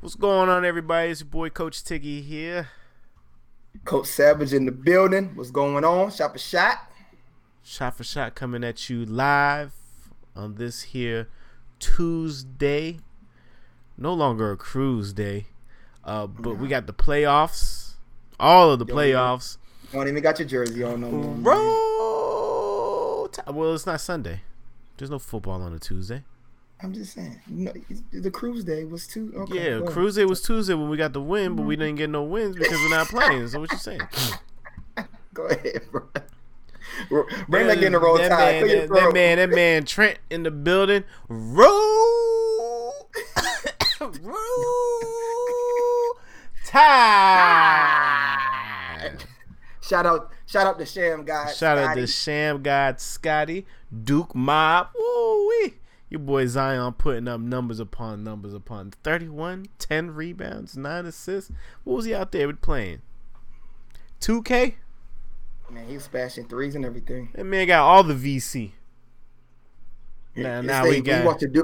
What's going on, everybody? It's your boy Coach Tiggy here. Coach Savage in the building. What's going on? Shot for shot. Shot for shot coming at you live on this here Tuesday. No longer a cruise day, but we got the playoffs. All of the playoffs. You don't even got your jersey on no more. Well, it's not Sunday. There's no football on a Tuesday. I'm just saying, the cruise day was Tuesday. Okay, yeah, cruise day was Tuesday when we got the win, but we didn't get no wins because we're not playing. So what you saying? Go ahead, bro. Bring that in the roll tide. That man, Trent in the building. Roll Tide. Shout out to Sham God. Shout out to Sham God, Scotty, Duke Mob. Woo-wee. Your boy Zion putting up numbers upon numbers upon 31, 10 rebounds, 9 assists. What was he out there with playing? 2K? Man, he was bashing threes and everything. That man got all the VC. Now we got... When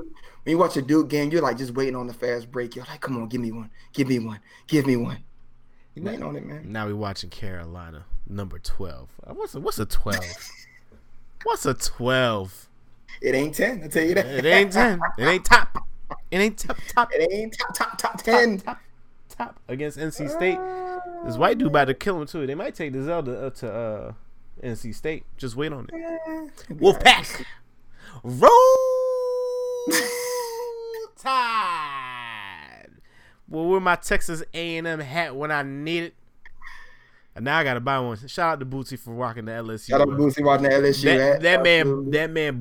you watch a Duke game, you're like just waiting on the fast break. You're like, come on, give me one. You're waiting on it, man. Now we watching Carolina, number 12. What's a 12? What's a 12? It ain't 10, I'll tell you that. It ain't 10. It ain't top. It ain't top. It ain't top 10. Top against NC State. This white dude about to kill him, too. They might take the Zelda up to NC State. Just wait on it. Wolfpack. Roll Tide. Well, wear my Texas A&M hat when I need it. And now I gotta buy one. Shout out to Bootsy for rocking the LSU. Shout out to Bootsy rocking the LSU. That man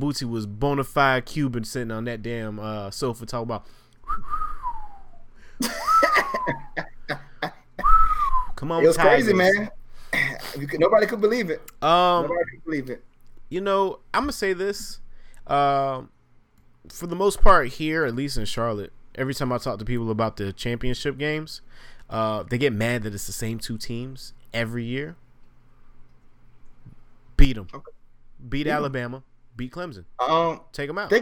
Bootsy was bona fide Cuban sitting on that damn sofa talking about. Come on, it was Tigers. Crazy, man. Nobody could believe it. You know, I'm gonna say this. For the most part here, at least in Charlotte, every time I talk to people about the championship games, they get mad that it's the same two teams. Every year, beat them, okay. Beat Alabama, beat Clemson, take them out. They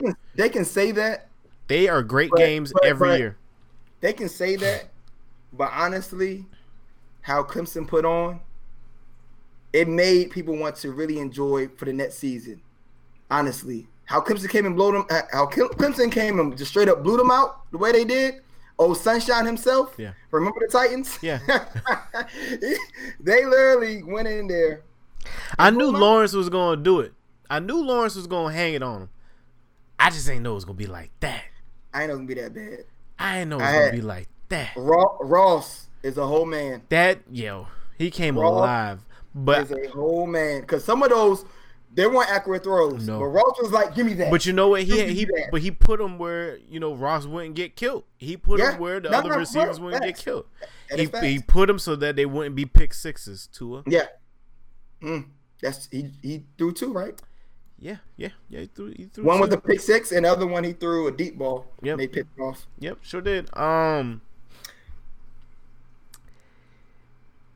can say that. They are great games every year. They can say that, but honestly, how Clemson put on, it made people want to really enjoy for the next season. Honestly, how Clemson came and just straight up blew them out the way they did. Oh, Sunshine himself. Yeah. Remember the Titans? Yeah. They literally went in there. I knew Lawrence was going to do it. I knew Lawrence was going to hang it on him. I just ain't know it was going to be like that. I ain't know it was going to be that bad. I ain't know it was going to be like that. Ross is a whole man. He came alive. But is a whole man. Because some of those, they weren't accurate throws. No. But Ross was like, give me that. But you know what? He put him where, you know, Ross wouldn't get killed. He put him where the other receivers wouldn't get killed. He put him so that they wouldn't be pick sixes, Tua. Yeah. He threw two, right? Yeah. He threw one two. Was a pick six, and the other one he threw a deep ball. Yep. And they picked off. Yep, sure did.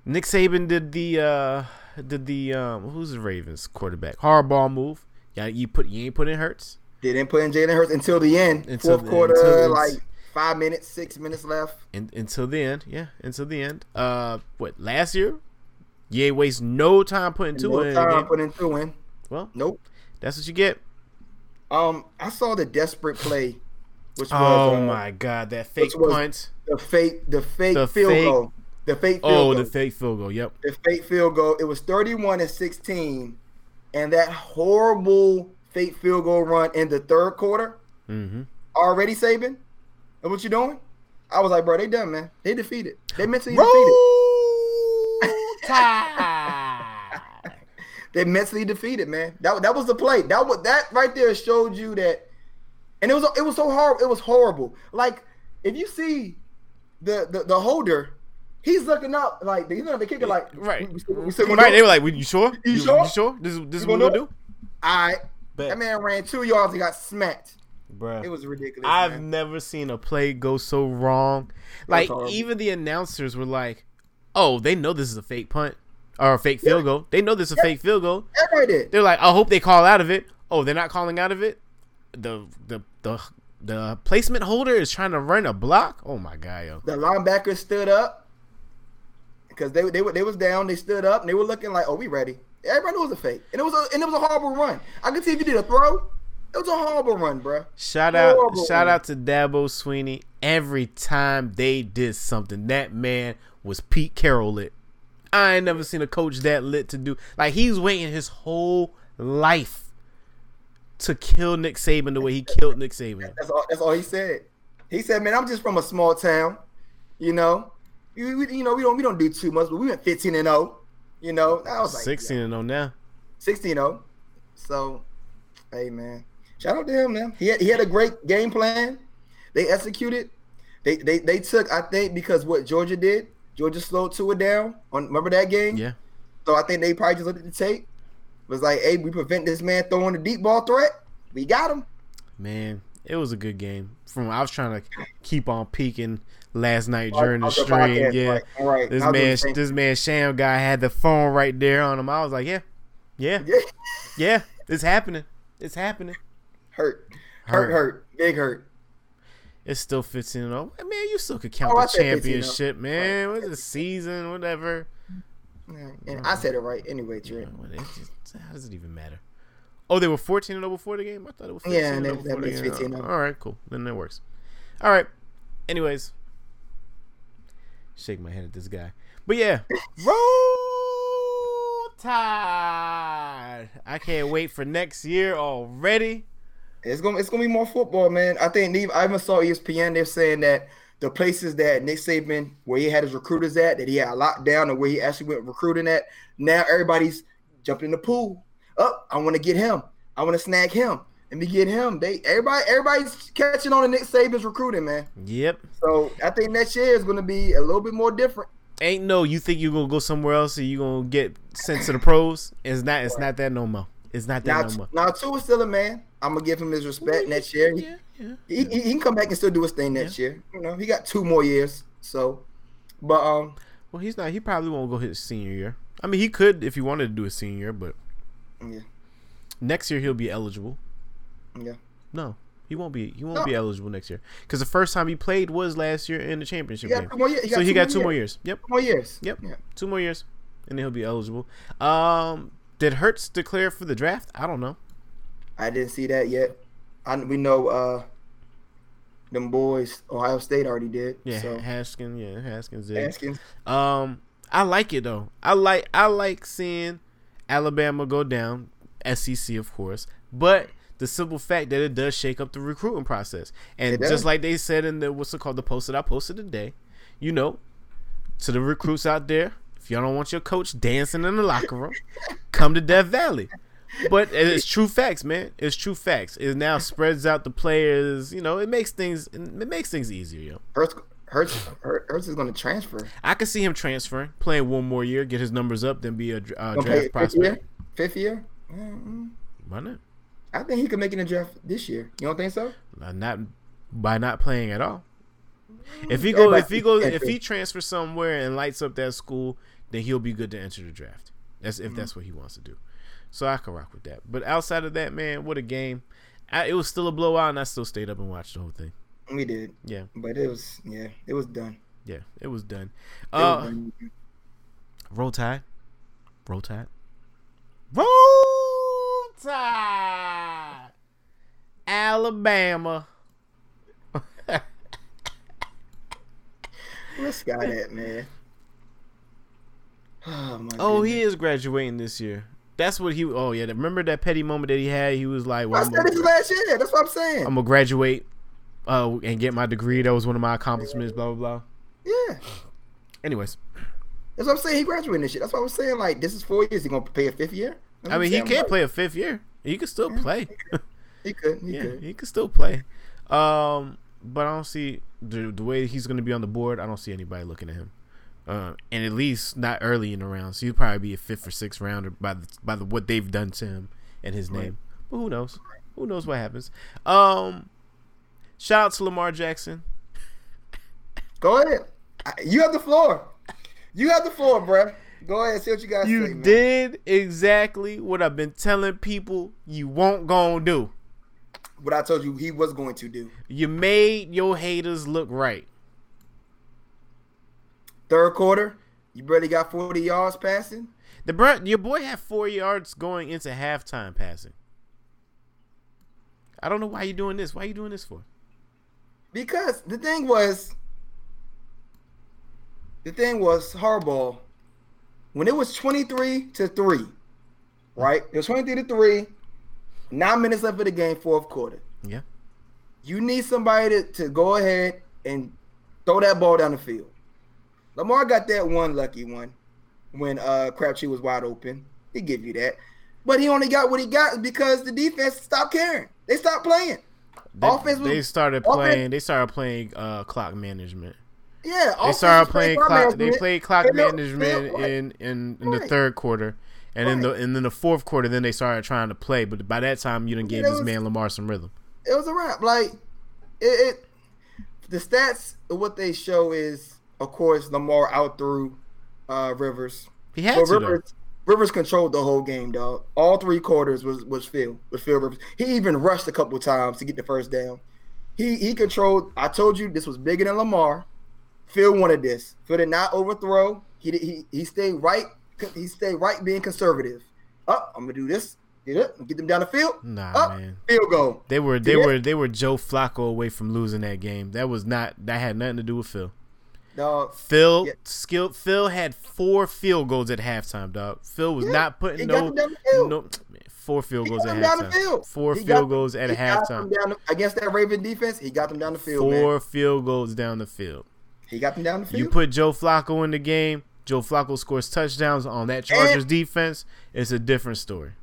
Nick Saban did the who's the Ravens quarterback? Harbaugh move. Yeah, you ain't put in Hurts. They didn't put in Jalen Hurts until the end. Fourth quarter, like 5 minutes, 6 minutes left. Until the end, yeah. Until the end. Last year? You ain't waste no time putting two in. Well, nope. That's what you get. I saw the desperate play, which was my god, that fake punt. The fake field goal. The fake field goal. It was 31-16, and that horrible fake field goal run in the third quarter. Mm-hmm. Already Saban, and what you doing? I was like, bro, they done, man. They defeated. They mentally defeated. They mentally defeated, man. That was the play. That right there showed you that, and it was so horrible. It was horrible. Like if you see the holder. He's looking up, like, he's looking at the kicker, like, right. We they were like, you sure? You sure? This is what we're going to do? All right. Bet. That man ran 2 yards and got smacked. Bruh. It was ridiculous. I've never seen a play go so wrong. Like, even the announcers were like, oh, they know this is a fake punt or a fake field goal. They know this is a fake field goal. They're like, I hope they call out of it. Oh, they're not calling out of it? The The placement holder is trying to run a block. Oh my god, yo! The linebackers stood up because they was down. They stood up and they were looking like, oh, we ready. Everybody knew it was a fake, and it was a horrible run. I could see if you did a throw. It was a horrible run, bro. Shout out to Dabo Sweeney. Every time they did something, that man was Pete Carroll lit. I ain't never seen a coach that lit to do. Like, he's waiting his whole life to kill Nick Saban the way he killed Nick Saban. That's all he said. He said, man, I'm just from a small town. You know, we don't do too much, but we went 15-0. You know, I was like 16-0 now. 16-0. So, hey, man. Shout out to him, man. He had a great game plan. They executed. They took, I think, because what Georgia did, Georgia slowed Tua down. Remember that game? Yeah. So I think they probably just looked at the tape. Was like, hey, we prevent this man throwing the deep ball threat. We got him. Man, it was a good game. I was trying to keep on peeking last night during the stream. Podcast, yeah. Right. This man Sham guy had the phone right there on him. I was like, yeah. It's happening. Hurt. Big hurt. It's still 15-0. Man, you still could count the championship, man. Right. What's the season, whatever. And I said it right anyway, Trent. Yeah, how does it even matter? Oh, they were 14-0 before the game? I thought it was 15-0. Yeah, that makes 15-0. All right, cool. Then that works. All right. Anyways. Shake my head at this guy. But, yeah. Roll Tide. I can't wait for next year already. It's gonna be more football, man. I think I even saw ESPN. They're saying that the places that Nick Saban, where he had his recruiters at, that he had locked down, and where he actually went recruiting at, now everybody's jumping in the pool. Oh, I want to get him. I want to snag him. Let me get him. Everybody's catching on to Nick Saban's recruiting, man. Yep. So I think next year is gonna be a little bit more different. Ain't no, you think you're gonna go somewhere else and you gonna get sent to the pros? It's not that no more. It's not that no more. Now Tua's still a man. I'm gonna give him his respect next year. He can come back and still do his thing next year. You know, he got 2 more years. So, but well, he's not. He probably won't go his senior year. I mean, he could if he wanted to do his senior year, but next year he'll be eligible. Yeah. No, he won't be. He won't be eligible next year because the first time he played was last year in the championship game. So he got 2 more years. Yep. 2 more years. Yep. Yeah. 2 more years, and then he'll be eligible. Did Hurts declare for the draft? I don't know. I didn't see that yet. We know them boys, Ohio State already did. Yeah, so. Haskins. Yeah, Haskins did. Haskins. I like it though. I like seeing Alabama go down, SEC of course, but the simple fact that it does shake up the recruiting process, and just like they said in the the post that I posted today, you know, to the recruits out there, if y'all don't want your coach dancing in the locker room, come to Death Valley. But it's true facts, man. It's true facts. It now spreads out the players. You know, it makes things easier, yo. Hurts is going to transfer. I can see him transferring, playing 1 more year, get his numbers up, then be a draft prospect. Fifth year? Mm-hmm. Why not? I think he could make it in the draft this year. You don't think so? Not by not playing at all. If he transfers somewhere and lights up that school, then he'll be good to enter the draft. That's what he wants to do. So I can rock with that. But outside of that, man, what a game. It was still a blowout, and I still stayed up and watched the whole thing. We did. Yeah. But it was done. Yeah, it was done. Roll Tide. Roll Tide. Roll Tide. Alabama. What's got that, man? Oh, my goodness. He is graduating this year. That's what he. Oh yeah, remember that petty moment that he had? He was like, well, "I said this last year." That's what I'm saying. I'm gonna graduate, and get my degree. That was one of my accomplishments. Blah blah blah. Yeah. Anyways, that's what I'm saying. He graduated this shit. That's what I'm saying. Like, this is 4 years. He gonna play a 5th year. I mean, he can't play a 5th year. He could still play. He could. He could still play. But I don't see the way he's gonna be on the board. I don't see anybody looking at him. And at least not early in the round, so he'll probably be a 5th or 6th rounder by the what they've done to him and his name. But who knows? Who knows what happens? Shout out to Lamar Jackson. Go ahead. You have the floor. You have the floor, bro. Go ahead and see what you guys say, man. You did exactly what I've been telling people you won't gonna do. what I told you he was going to do. You made your haters look right. Third quarter, you barely got 40 yards passing. Your boy had 4 yards going into halftime passing. I don't know why you're doing this. Why are you doing this for? Because the thing was Harbaugh, when it was 23-3, right? It was 23-3, 9 minutes left of the game, fourth quarter. Yeah. You need somebody to go ahead and throw that ball down the field. Lamar got that one lucky one when Crabtree was wide open. He give you that. But he only got what he got because the defense stopped caring. They stopped playing. They started playing clock management. Yeah, they started playing clock. They played clock management in the third quarter, and then the fourth quarter, then they started trying to play. But by that time, you done gave this man Lamar some rhythm. It was a wrap. Like it, the stats what they show is, of course, Lamar outthrew Rivers. He had Rivers controlled the whole game, dog. All three quarters was Phil Rivers. He even rushed a couple times to get the first down. He controlled. I told you this was bigger than Lamar. Phil wanted this. Phil did not overthrow. He stayed right. He stayed right, being conservative. Oh, I'm gonna do this. Get them down the field. Nah, man. Field goal. They were Joe Flacco away from losing that game. That had nothing to do with Phil. Dog. Phil had 4 field goals at halftime, dog. Phil was not putting no 4 field goals at halftime. 4 field goals at halftime against that Raven defense. He got them down the field. 4 field goals down the field. He got them down the field. You put Joe Flacco in the game. Joe Flacco scores touchdowns on that Chargers defense. It's a different story.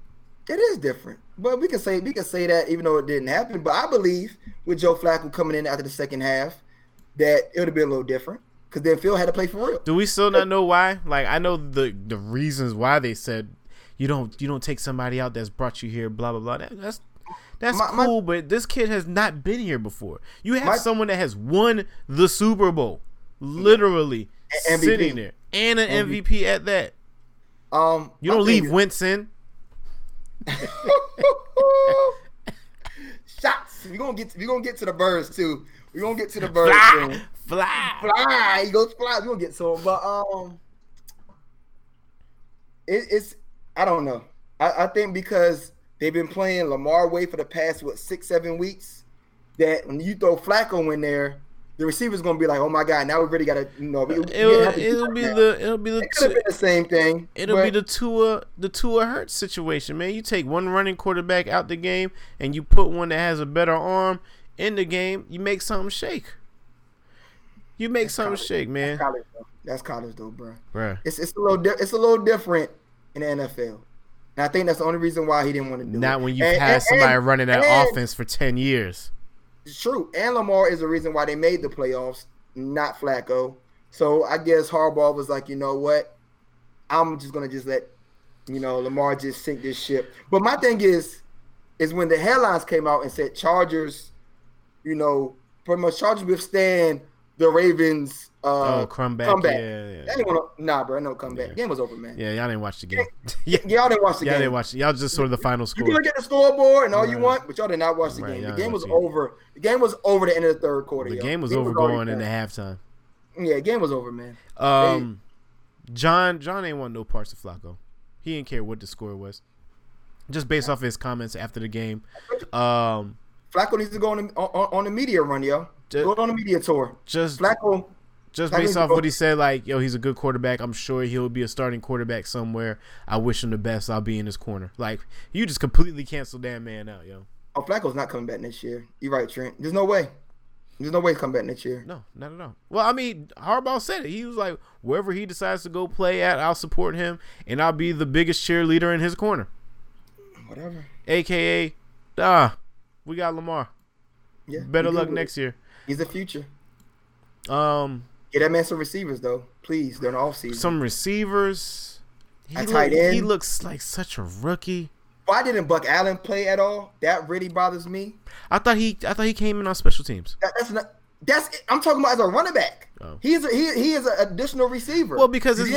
It is different, but we can say that even though it didn't happen. But I believe with Joe Flacco coming in after the second half, that it would have been a little different because then Phil had to play for real. Do we still not know why? Like, I know the reasons why they said you don't take somebody out that's brought you here. Blah blah blah. That's cool, but this kid has not been here before. You have someone that has won the Super Bowl. Literally MVP. Sitting there and an MVP at that. You don't leave Wentz in. Shots. We're gonna get to the birds too. We're gonna get to the birds. Fly. He goes fly. We're gonna get to him. But it's I don't know. I think because they've been playing Lamar way for the past 6-7 weeks. That when you throw Flacco in there, the receiver's gonna be like, "Oh my God, now we really gotta." It'll be the same thing. It'll be the Tua Hurts situation, man. You take one running quarterback out the game, and you put one that has a better arm in the game. You make something shake. That's college, though. That's college, though, bro. Right. It's a little different in the NFL. And I think that's the only reason why he didn't want to do it. Not when you've had somebody running that offense for 10 years. It's true. And Lamar is the reason why they made the playoffs, not Flacco. So I guess Harbaugh was like, you know what? I'm just going to just let, Lamar just sink this ship. But my thing is when the headlines came out and said Chargers, pretty much Chargers withstand the Ravens comeback. Yeah. No comeback. Yeah. Game was over, man. Yeah, y'all didn't watch the game. Y'all didn't watch it. Y'all just saw the final score. You can look at the scoreboard and all you want, but y'all did not watch the game. The game was over. The game was over the end of the third quarter. The game was over going into halftime. Yeah, game was over, man. John ain't want no parts of Flacco. He didn't care what the score was. Just based off his comments after the game. Flacco needs to go on the media run, yo. Go on the media tour. Just based off what he said, like, yo, he's a good quarterback. I'm sure he'll be a starting quarterback somewhere. I wish him the best. I'll be in his corner. Like, you just completely canceled that man out, yo. Oh, Flacco's not coming back next year. You're right, Trent. There's no way. There's no way he'll come back next year. No, not at all. Well, I mean, Harbaugh said it. He was like, wherever he decides to go play at, I'll support him, and I'll be the biggest cheerleader in his corner. Whatever. AKA, we got Lamar. Yeah. Better luck next year. He's the future. Get that man some receivers, though. Please, during the offseason. Some receivers. He looks like such a rookie. Why didn't Buck Allen play at all? That really bothers me. I thought he came in on special teams. That's I'm talking about as a running back. Oh. He is an additional receiver. Well, because it's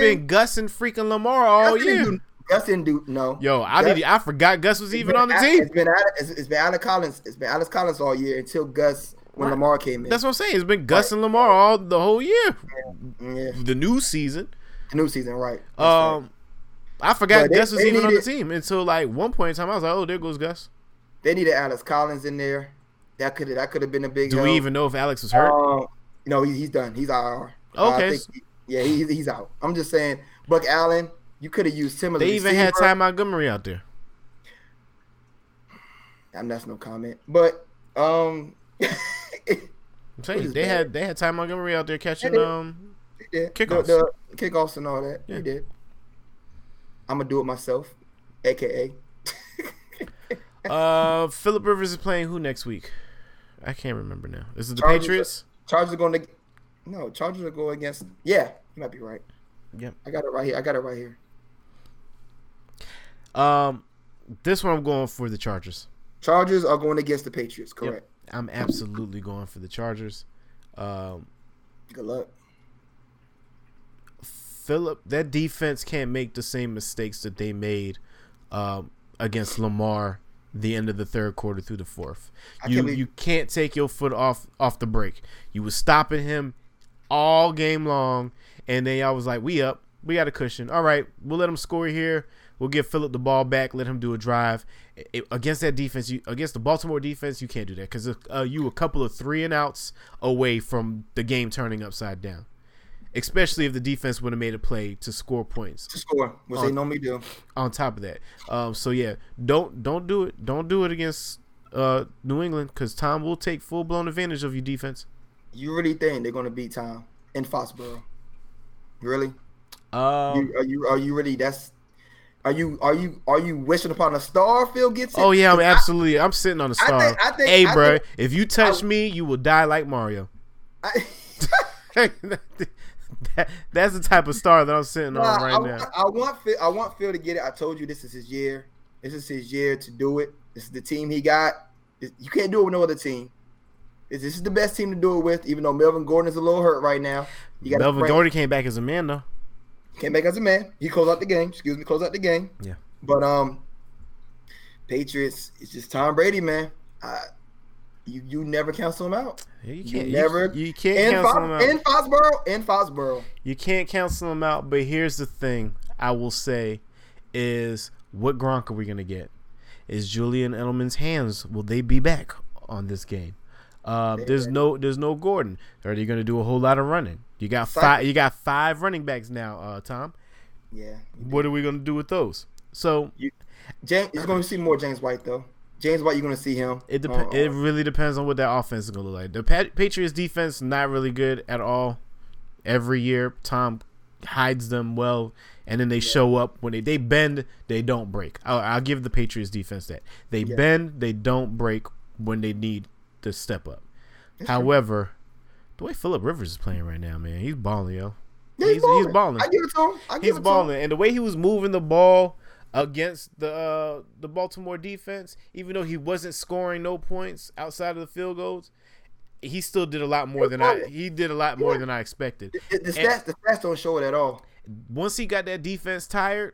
been Gus and freaking Lamar all year. Gus didn't do no. Yo, I forgot Gus was even on the team. It's been Alex Collins all year until Gus when what? Lamar came in. That's what I'm saying. It's been Gus and Lamar all the whole year. Yeah. The new season, right? That's right. I forgot Gus was even on the team until like one point in time. I was like, oh, there goes Gus. They needed Alex Collins in there. That could have been a big. Do we even know if Alex was hurt? No, he's done. He's IR. Okay. He's out. I'm just saying, Buck Allen. You could have used him. They even had Ty Montgomery out there. That's no comment. But I'm saying they had Ty Montgomery out there catching kickoffs, the kickoffs and all that. Yeah. He did. I'm gonna do it myself, aka. Philip Rivers is playing who next week? I can't remember now. Is it the Patriots? Chargers are going against. Yeah, you might be right. Yep. I got it right here. This one I'm going for the Chargers. Chargers are going against the Patriots, correct? Yep. I'm absolutely going for the Chargers. Good luck. Philip, that defense can't make the same mistakes that they made against Lamar the end of the third quarter through the fourth. You can't take your foot off the brake. You were stopping him all game long. And then y'all was like, we up. We got a cushion. All right, we'll let him score here. We'll give Phillip the ball back. Let him do a drive. Against that defense, against the Baltimore defense, you can't do that because you a couple of 3-and-outs away from the game turning upside down, especially if the defense would have made a play to score points. To score, which they normally do. On top of that. Don't do it. Don't do it against New England because Tom will take full-blown advantage of your defense. You really think they're going to beat Tom in Foxborough? Really? Are you really? That's are you wishing upon a star? Phil gets it. Oh yeah, I'm absolutely. I'm sitting on a star. I think, if you touch me, you will die like Mario. That's the type of star that I'm sitting on now. I want Phil to get it. I told you this is his year. This is his year to do it. This is the team he got. You can't do it with no other team. This is the best team to do it with, even though Melvin Gordon is a little hurt right now. Melvin Gordon came back as a man, though. Came back as a man. He closed out the game. Yeah. But Patriots, it's just Tom Brady, man. You never cancel him out. Yeah, you can't. You can't cancel him out. In Foxborough. You can't cancel him out, but here's the thing I will say is what Gronk are we going to get? Is Julian Edelman's hands, will they be back on this game? There's no Gordon. Are they going to do a whole lot of running? You got five running backs now, Tom. Yeah. What are we going to do with those? So, you're going to see more James White though. James White, you're going to see him. It really depends on what that offense is going to look like. The Patriots defense not really good at all. Every year, Tom hides them well, and then they show up when they bend, they don't break. I'll give the Patriots defense that they bend, they don't break when they need to step up. However, the way Philip Rivers is playing right now, man, he's balling, yo. Yeah, he's balling. I give it to him. And the way he was moving the ball against the Baltimore defense, even though he wasn't scoring no points outside of the field goals, he still did a lot more than I expected. The stats don't show it at all. Once he got that defense tired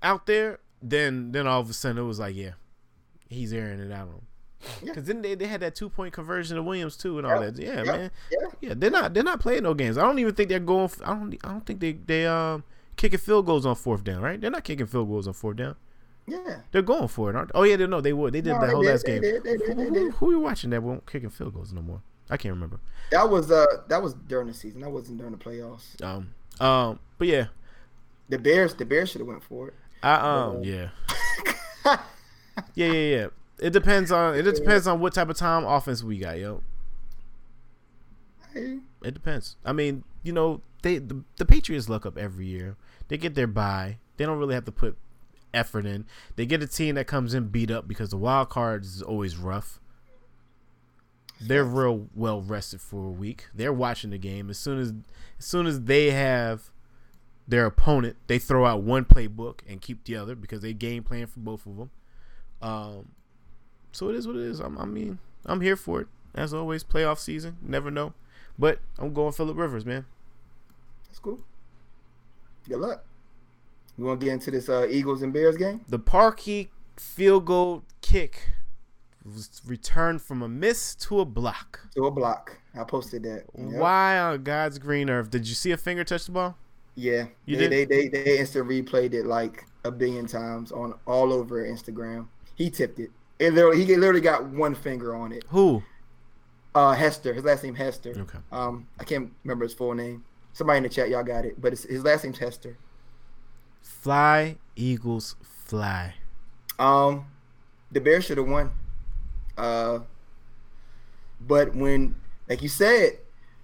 out there, then all of a sudden it was like, yeah, he's airing it out on him. Because then they had that 2-point conversion to Williams too and all that. Yeah, man. Yeah, they're not playing no games. I don't even think they're going. I don't think they kicking field goals on fourth down. Right? They're not kicking field goals on fourth down. Yeah, they're going for it, aren't they? Oh yeah, they did that whole last game. Who were you watching that weren't kicking field goals no more? I can't remember. That was during the season. That wasn't during the playoffs. But yeah, the Bears should have went for it. Yeah. It depends on what type of time offense we got, yo. It depends. I mean, you know, the Patriots luck up every year. They get their bye. They don't really have to put effort in. They get a team that comes in beat up because the wild card is always rough. They're real well rested for a week. They're watching the game. As soon as they have their opponent, they throw out one playbook and keep the other because they game plan for both of them. So it is what it is. I'm here for it. As always, playoff season. Never know. But I'm going Philip Rivers, man. That's cool. Good luck. You want to get into this Eagles and Bears game? The Parkey field goal kick was returned from a miss to a block. To a block. I posted that. Yep. Why on God's green earth? Did you see a finger touch the ball? Yeah. You did? They instant replayed it like a billion times on all over Instagram. He tipped it. He literally got one finger on it. Who? Hester. His last name Hester. Okay. I can't remember his full name. Somebody in the chat, y'all got it. But his last name's Hester. Fly, Eagles, fly. The Bears should have won. But when, like you said,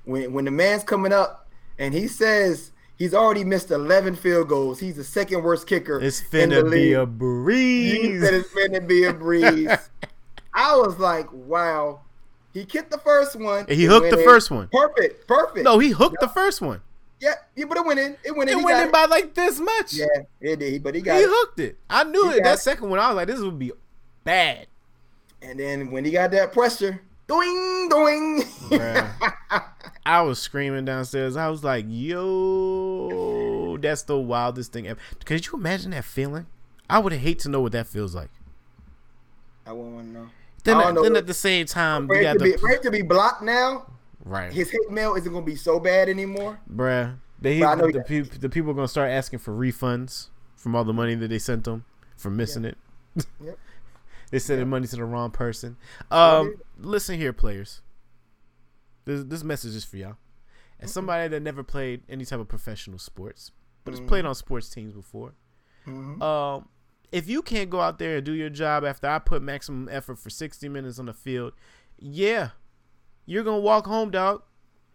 when the man's coming up and he says he's already missed 11 field goals, he's the second worst kicker. It's finna be a breeze. He said it's finna be a breeze. I was like, wow. He kicked the first one. And he hooked the first one. Perfect. No, he hooked the first one. Yeah, but it went in. It went in by like this much. Yeah, it did. But he hooked it. I knew it. That second one, I was like, this would be bad. And then when he got that pressure, doing, doing. I was screaming downstairs. I was like, yo, that's the wildest thing ever. Could you imagine that feeling? I would hate to know what that feels like. I wouldn't want to know. Then at the same time, you got to be blocked now. Right. His hate mail isn't going to be so bad anymore. Bruh. The people are going to start asking for refunds from all the money that they sent them for missing it. Yep. They sent the money to the wrong person. Listen here, players. This message is for y'all. As somebody that never played any type of professional sports, but has played on sports teams before, if you can't go out there and do your job after I put maximum effort for 60 minutes on the field, you're going to walk home, dog.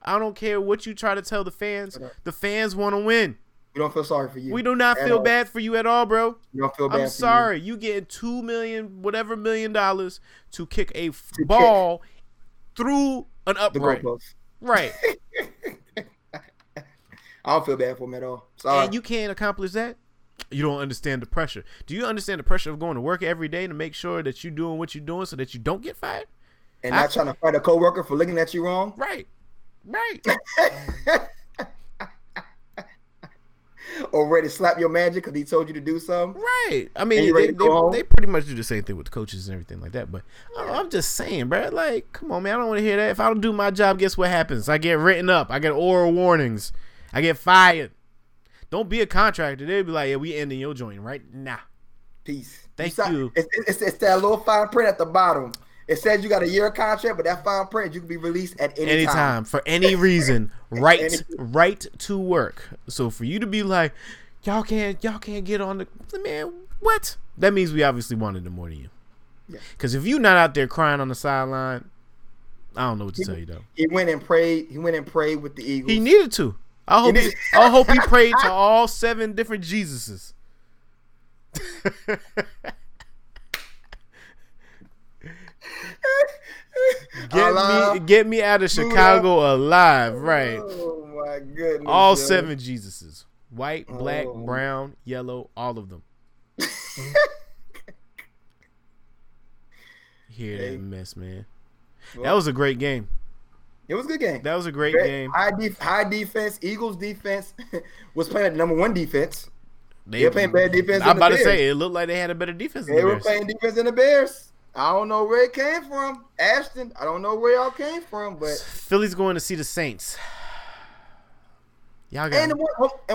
I don't care what you try to tell the fans. Okay. The fans want to win. We don't feel sorry for you. We do not feel bad for you at all, bro. You don't feel bad. I'm sorry. You getting $2 million, whatever $1 million to kick a ball through an upright. Right. I don't feel bad for him at all. Sorry. And you can't accomplish that. You don't understand the pressure. Do you understand the pressure of going to work every day to make sure that you're doing what you're doing so that you don't get fired? And not trying to fight a coworker for looking at you wrong? Right. Or ready to slap your manager because he told you to do something? Right. I mean, they pretty much do the same thing with the coaches and everything like that. But I'm just saying, bro, like, come on, man. I don't want to hear that. If I don't do my job, guess what happens? I get written up. I get oral warnings. I get fired. Don't be a contractor. They'll be like, yeah, we ending your joint right now. Peace. Thank you. It's that little fine print at the bottom. It says you got a year of contract, but that fine print, you can be released at any time. For any reason. Right to work. So for you to be like, y'all can't get on the man, what? That means we obviously wanted them more than you. Yeah. Because if you're not out there crying on the sideline, I don't know what to tell you, though. He went and prayed with the Eagles. He needed to. I hope he prayed to all 7 different Jesuses. Get me out of Chicago alive, right? Oh my goodness! All 7 Jesuses, white, black, brown, yellow, all of them. Hear that mess, man? Well, that was a great game. It was a good game. That was a great game. High defense. Eagles defense was playing #1 defense. They were playing bad defense. I'm about to say it looked like they had a better defense. They were playing defense in the Bears. I don't know where it came from, Ashton. I don't know where y'all came from, but Philly's going to see the Saints. Y'all got and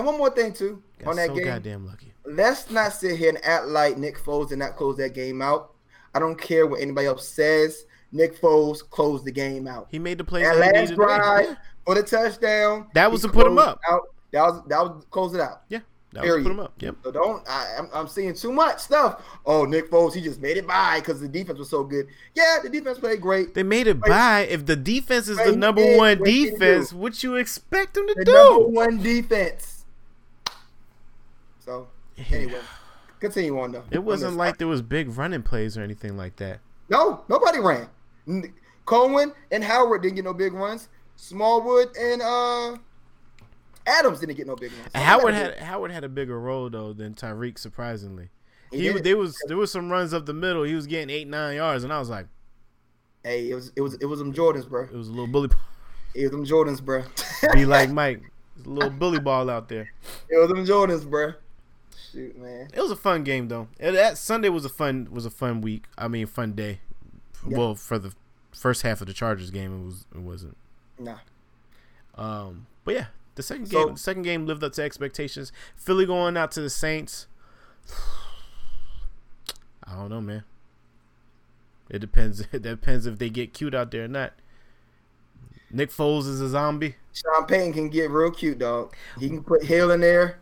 one more thing too on that game. Goddamn lucky. Let's not sit here and act like Nick Foles did not close that game out. I don't care what anybody else says. Nick Foles closed the game out. He made the play. That last drive for the touchdown. That was to put him up. That was close it out. Yeah, that was to put him up. Yep. So don't. I'm seeing too much stuff. Oh, Nick Foles, he just made it by because the defense was so good. Yeah, the defense played great. They made it by. If the defense is the #1 defense, what you expect them to do? The #1 defense. So anyway, continue on though. It wasn't like there was big running plays or anything like that. No, nobody ran. Cohen and Howard didn't get no big runs. Smallwood and Adams didn't get no big runs. Howard had a bigger role though than Tyreek. Surprisingly, there was some runs up the middle. He was getting 8-9 yards, and I was like, "Hey, it was them Jordans, bro. It was a little bully. It was them Jordans, bro. Be like Mike, it was a little bully ball out there. It was them Jordans, bro. Shoot, man. It was a fun game though. That Sunday was a fun week. I mean, fun day. Yeah. Well, for the first half of the Chargers game, it wasn't. Nah. But yeah, the second game lived up to expectations. Philly going out to the Saints. I don't know, man. It depends. It depends if they get cute out there or not. Nick Foles is a zombie. Sean Payton can get real cute, dog. He can put Hill in there,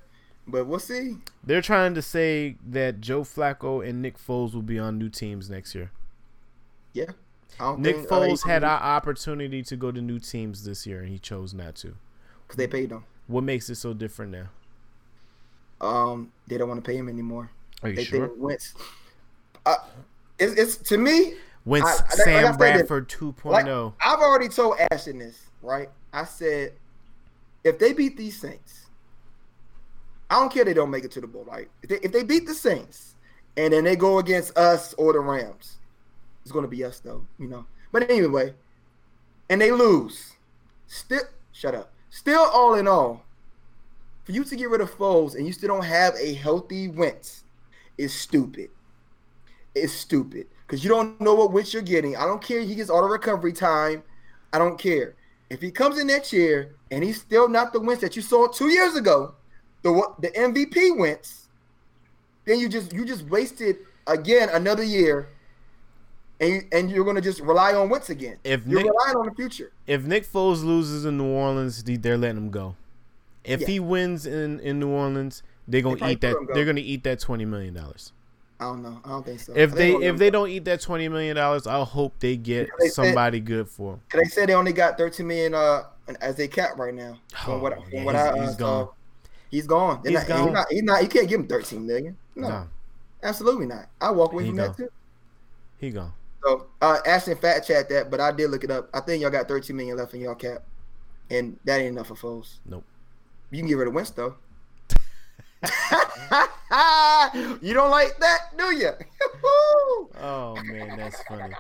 but we'll see. They're trying to say that Joe Flacco and Nick Foles will be on new teams next year. Yeah. Nick Foles had our opportunity to go to new teams this year, and he chose not to. Because they paid him. What makes it so different now? They don't want to pay him anymore. Are you sure? It's to me... When Sam Bradford 2.0. Like, I've already told Ashton this, right? I said, if they beat these Saints, I don't care they don't make it to the bowl, right? If they beat the Saints and then they go against us or the Rams, it's going to be us, though, you know. But anyway, and they lose. Still, all in all, for you to get rid of Foles and you still don't have a healthy Wentz is stupid. It's stupid. Because you don't know what Wentz you're getting. I don't care. He gets all the recovery time. I don't care. If he comes in next year and he's still not the Wentz that you saw 2 years ago, the MVP Wentz, then you just wasted, again, another year, and you're going to just rely on Wentz again. You're relying on the future. If Nick Foles loses in New Orleans, they're letting him go. If he wins in New Orleans, they're going to eat that $20 million. I don't know. I don't think so. If they don't eat that $20 million, I hope they get somebody good for them. They said they only got $13 million as they cap right now. He's gone. He's gone. He's not. You can't give him $13 million. No, absolutely not. I walk away from that too. He gone. So Ashton fact chat that, but I did look it up. I think y'all got $13 million left in y'all cap, and that ain't enough for Foles. Nope. You can get rid of Wentz though. You don't like that, do you? Oh man, that's funny.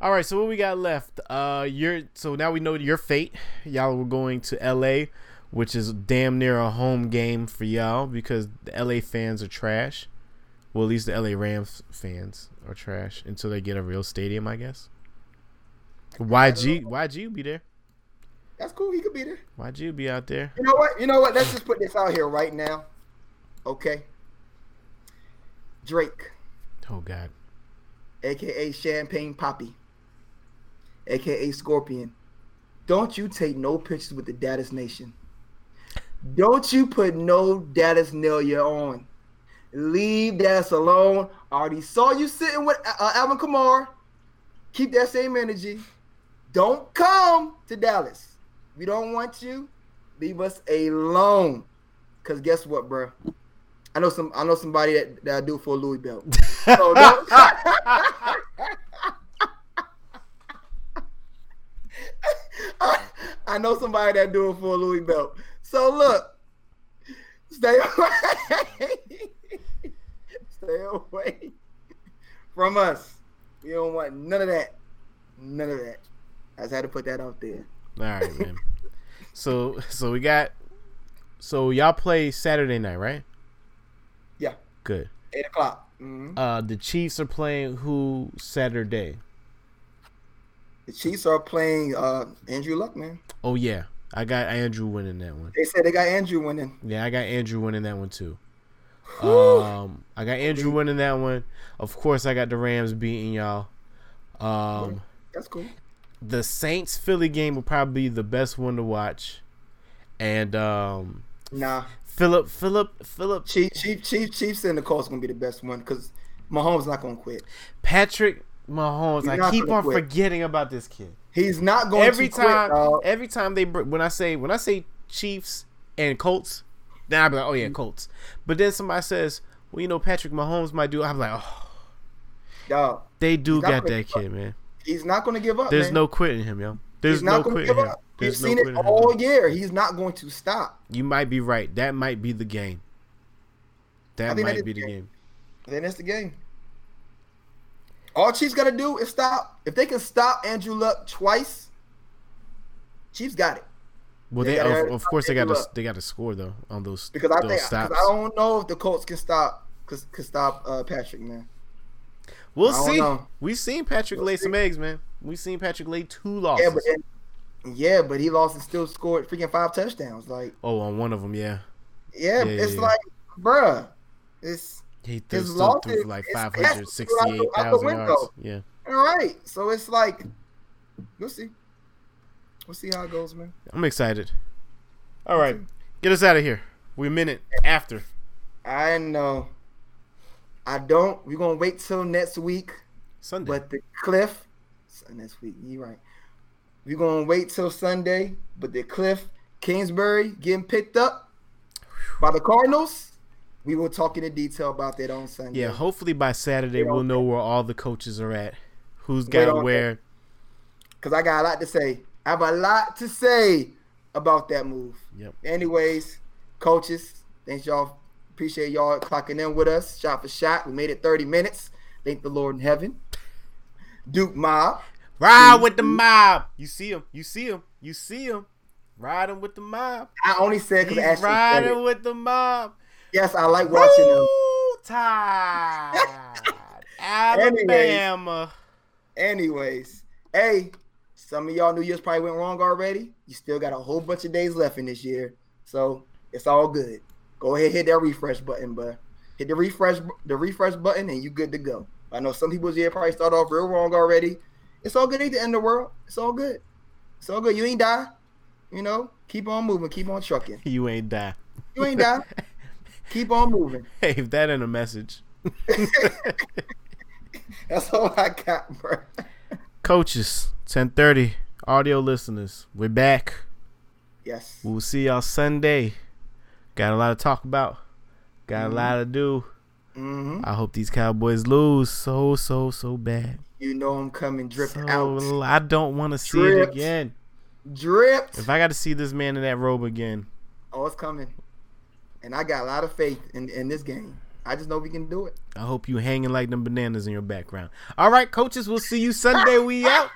All right, so what we got left? So now we know your fate. Y'all were going to LA, which is damn near a home game for y'all because the LA fans are trash. Well, at least the LA Rams fans are trash until they get a real stadium, I guess. YG be there. That's cool. He could be there. YG be out there. You know what? Let's just put this out here right now. Okay. Drake. Oh, God. AKA Champagne Poppy. AKA Scorpion. Don't you take no pictures with the Daddies Nation. Don't you put no Daddiesnalia on. Leave that alone. I already saw you sitting with Alvin Kamara. Keep that same energy. Don't come to Dallas. We don't want you. Leave us alone. Because guess what, bro? I know somebody that I do for a Louis belt. So don't... I know somebody that do it for a Louis belt. So look, stay away, stay away from us. You don't want none of that, none of that. I just had to put that out there. All right, man. So we got. So y'all play Saturday night, right? Yeah. Good. 8:00. Mm-hmm. The Chiefs are playing who Saturday? The Chiefs are playing Andrew Luck, man. Oh yeah, I got Andrew winning that one. They said they got Andrew winning. Yeah, I got Andrew winning that one too. I got Andrew winning that one. Of course, I got the Rams beating y'all. That's cool. The Saints Philly game will probably be the best one to watch, and nah. Philip. Chiefs and the Colts gonna be the best one because Mahomes not gonna quit. Patrick Mahomes, I keep on forgetting about this kid. He's not going to quit. Every time they when I say Chiefs and Colts, then I be like, oh yeah, Colts. But then somebody says, well, you know, Patrick Mahomes might do. I'm like, oh, dog. They do got that kid, man. He's not gonna give up. There's no quitting him, yo. There's no quitting him. We've seen it all year. He's not going to stop. You might be right. That might be the game. That might be the game. Then that's the game. All Chiefs got to do is stop. If they can stop Andrew Luck twice, Chiefs got it. Well, they got to score though on those, because I think stops. I don't know if the Colts can stop Patrick, man. We'll see. Know. We've seen Patrick lay some eggs, man. We've seen Patrick lay 2 losses. Yeah, but he lost and still scored freaking 5 touchdowns. Like, on one of them, yeah. Like, bruh, he still threw like 568,000 yards. Yeah. All right, so it's like, we'll see. We'll see how it goes, man. I'm excited. All right, get us out of here. We're a minute after. I know. I don't. We're going to wait till next week. Sunday. But the cliff. Next week, you're right. We're going to wait till Sunday. But the cliff, Kingsbury getting picked up by the Cardinals. We will talk in detail about that on Sunday. Yeah, hopefully by Saturday we'll know where all the coaches are at. Who's got where. Because I got a lot to say. I have a lot to say about that move. Yep. Anyways, coaches, thanks y'all. Appreciate y'all clocking in with us. Shot for shot. We made it 30 minutes. Thank the Lord in heaven. Duke Mob. Ride with the mob. You see him. Riding with the mob. I only said because Ashley riding said it. With the mob. Yes, I like watching them. Roll Tide. Alabama. Anyways. Hey. Some of y'all New Year's probably went wrong already. You still got a whole bunch of days left in this year. So it's all good. Go ahead, hit that refresh button, bud. Hit the refresh button and you good to go. I know some people's year probably start off real wrong already. It's all good. Ain't the end of the world. It's all good. You ain't die. You know? Keep on moving. Keep on trucking. You ain't die. Keep on moving. Hey, if that ain't a message. That's all I got, bro. Coaches. 10:30 audio listeners, we're back. Yes, we'll see y'all Sunday. Got a lot to talk about. Got a lot to do. I hope these Cowboys lose so bad. You know I'm coming dripping out. I don't want to see it again. Dripped. If I got to see this man in that robe again. Oh, it's coming. And I got a lot of faith in this game. I just know we can do it. I hope you hanging like them bananas in your background. All right, coaches, we'll see you Sunday. We out.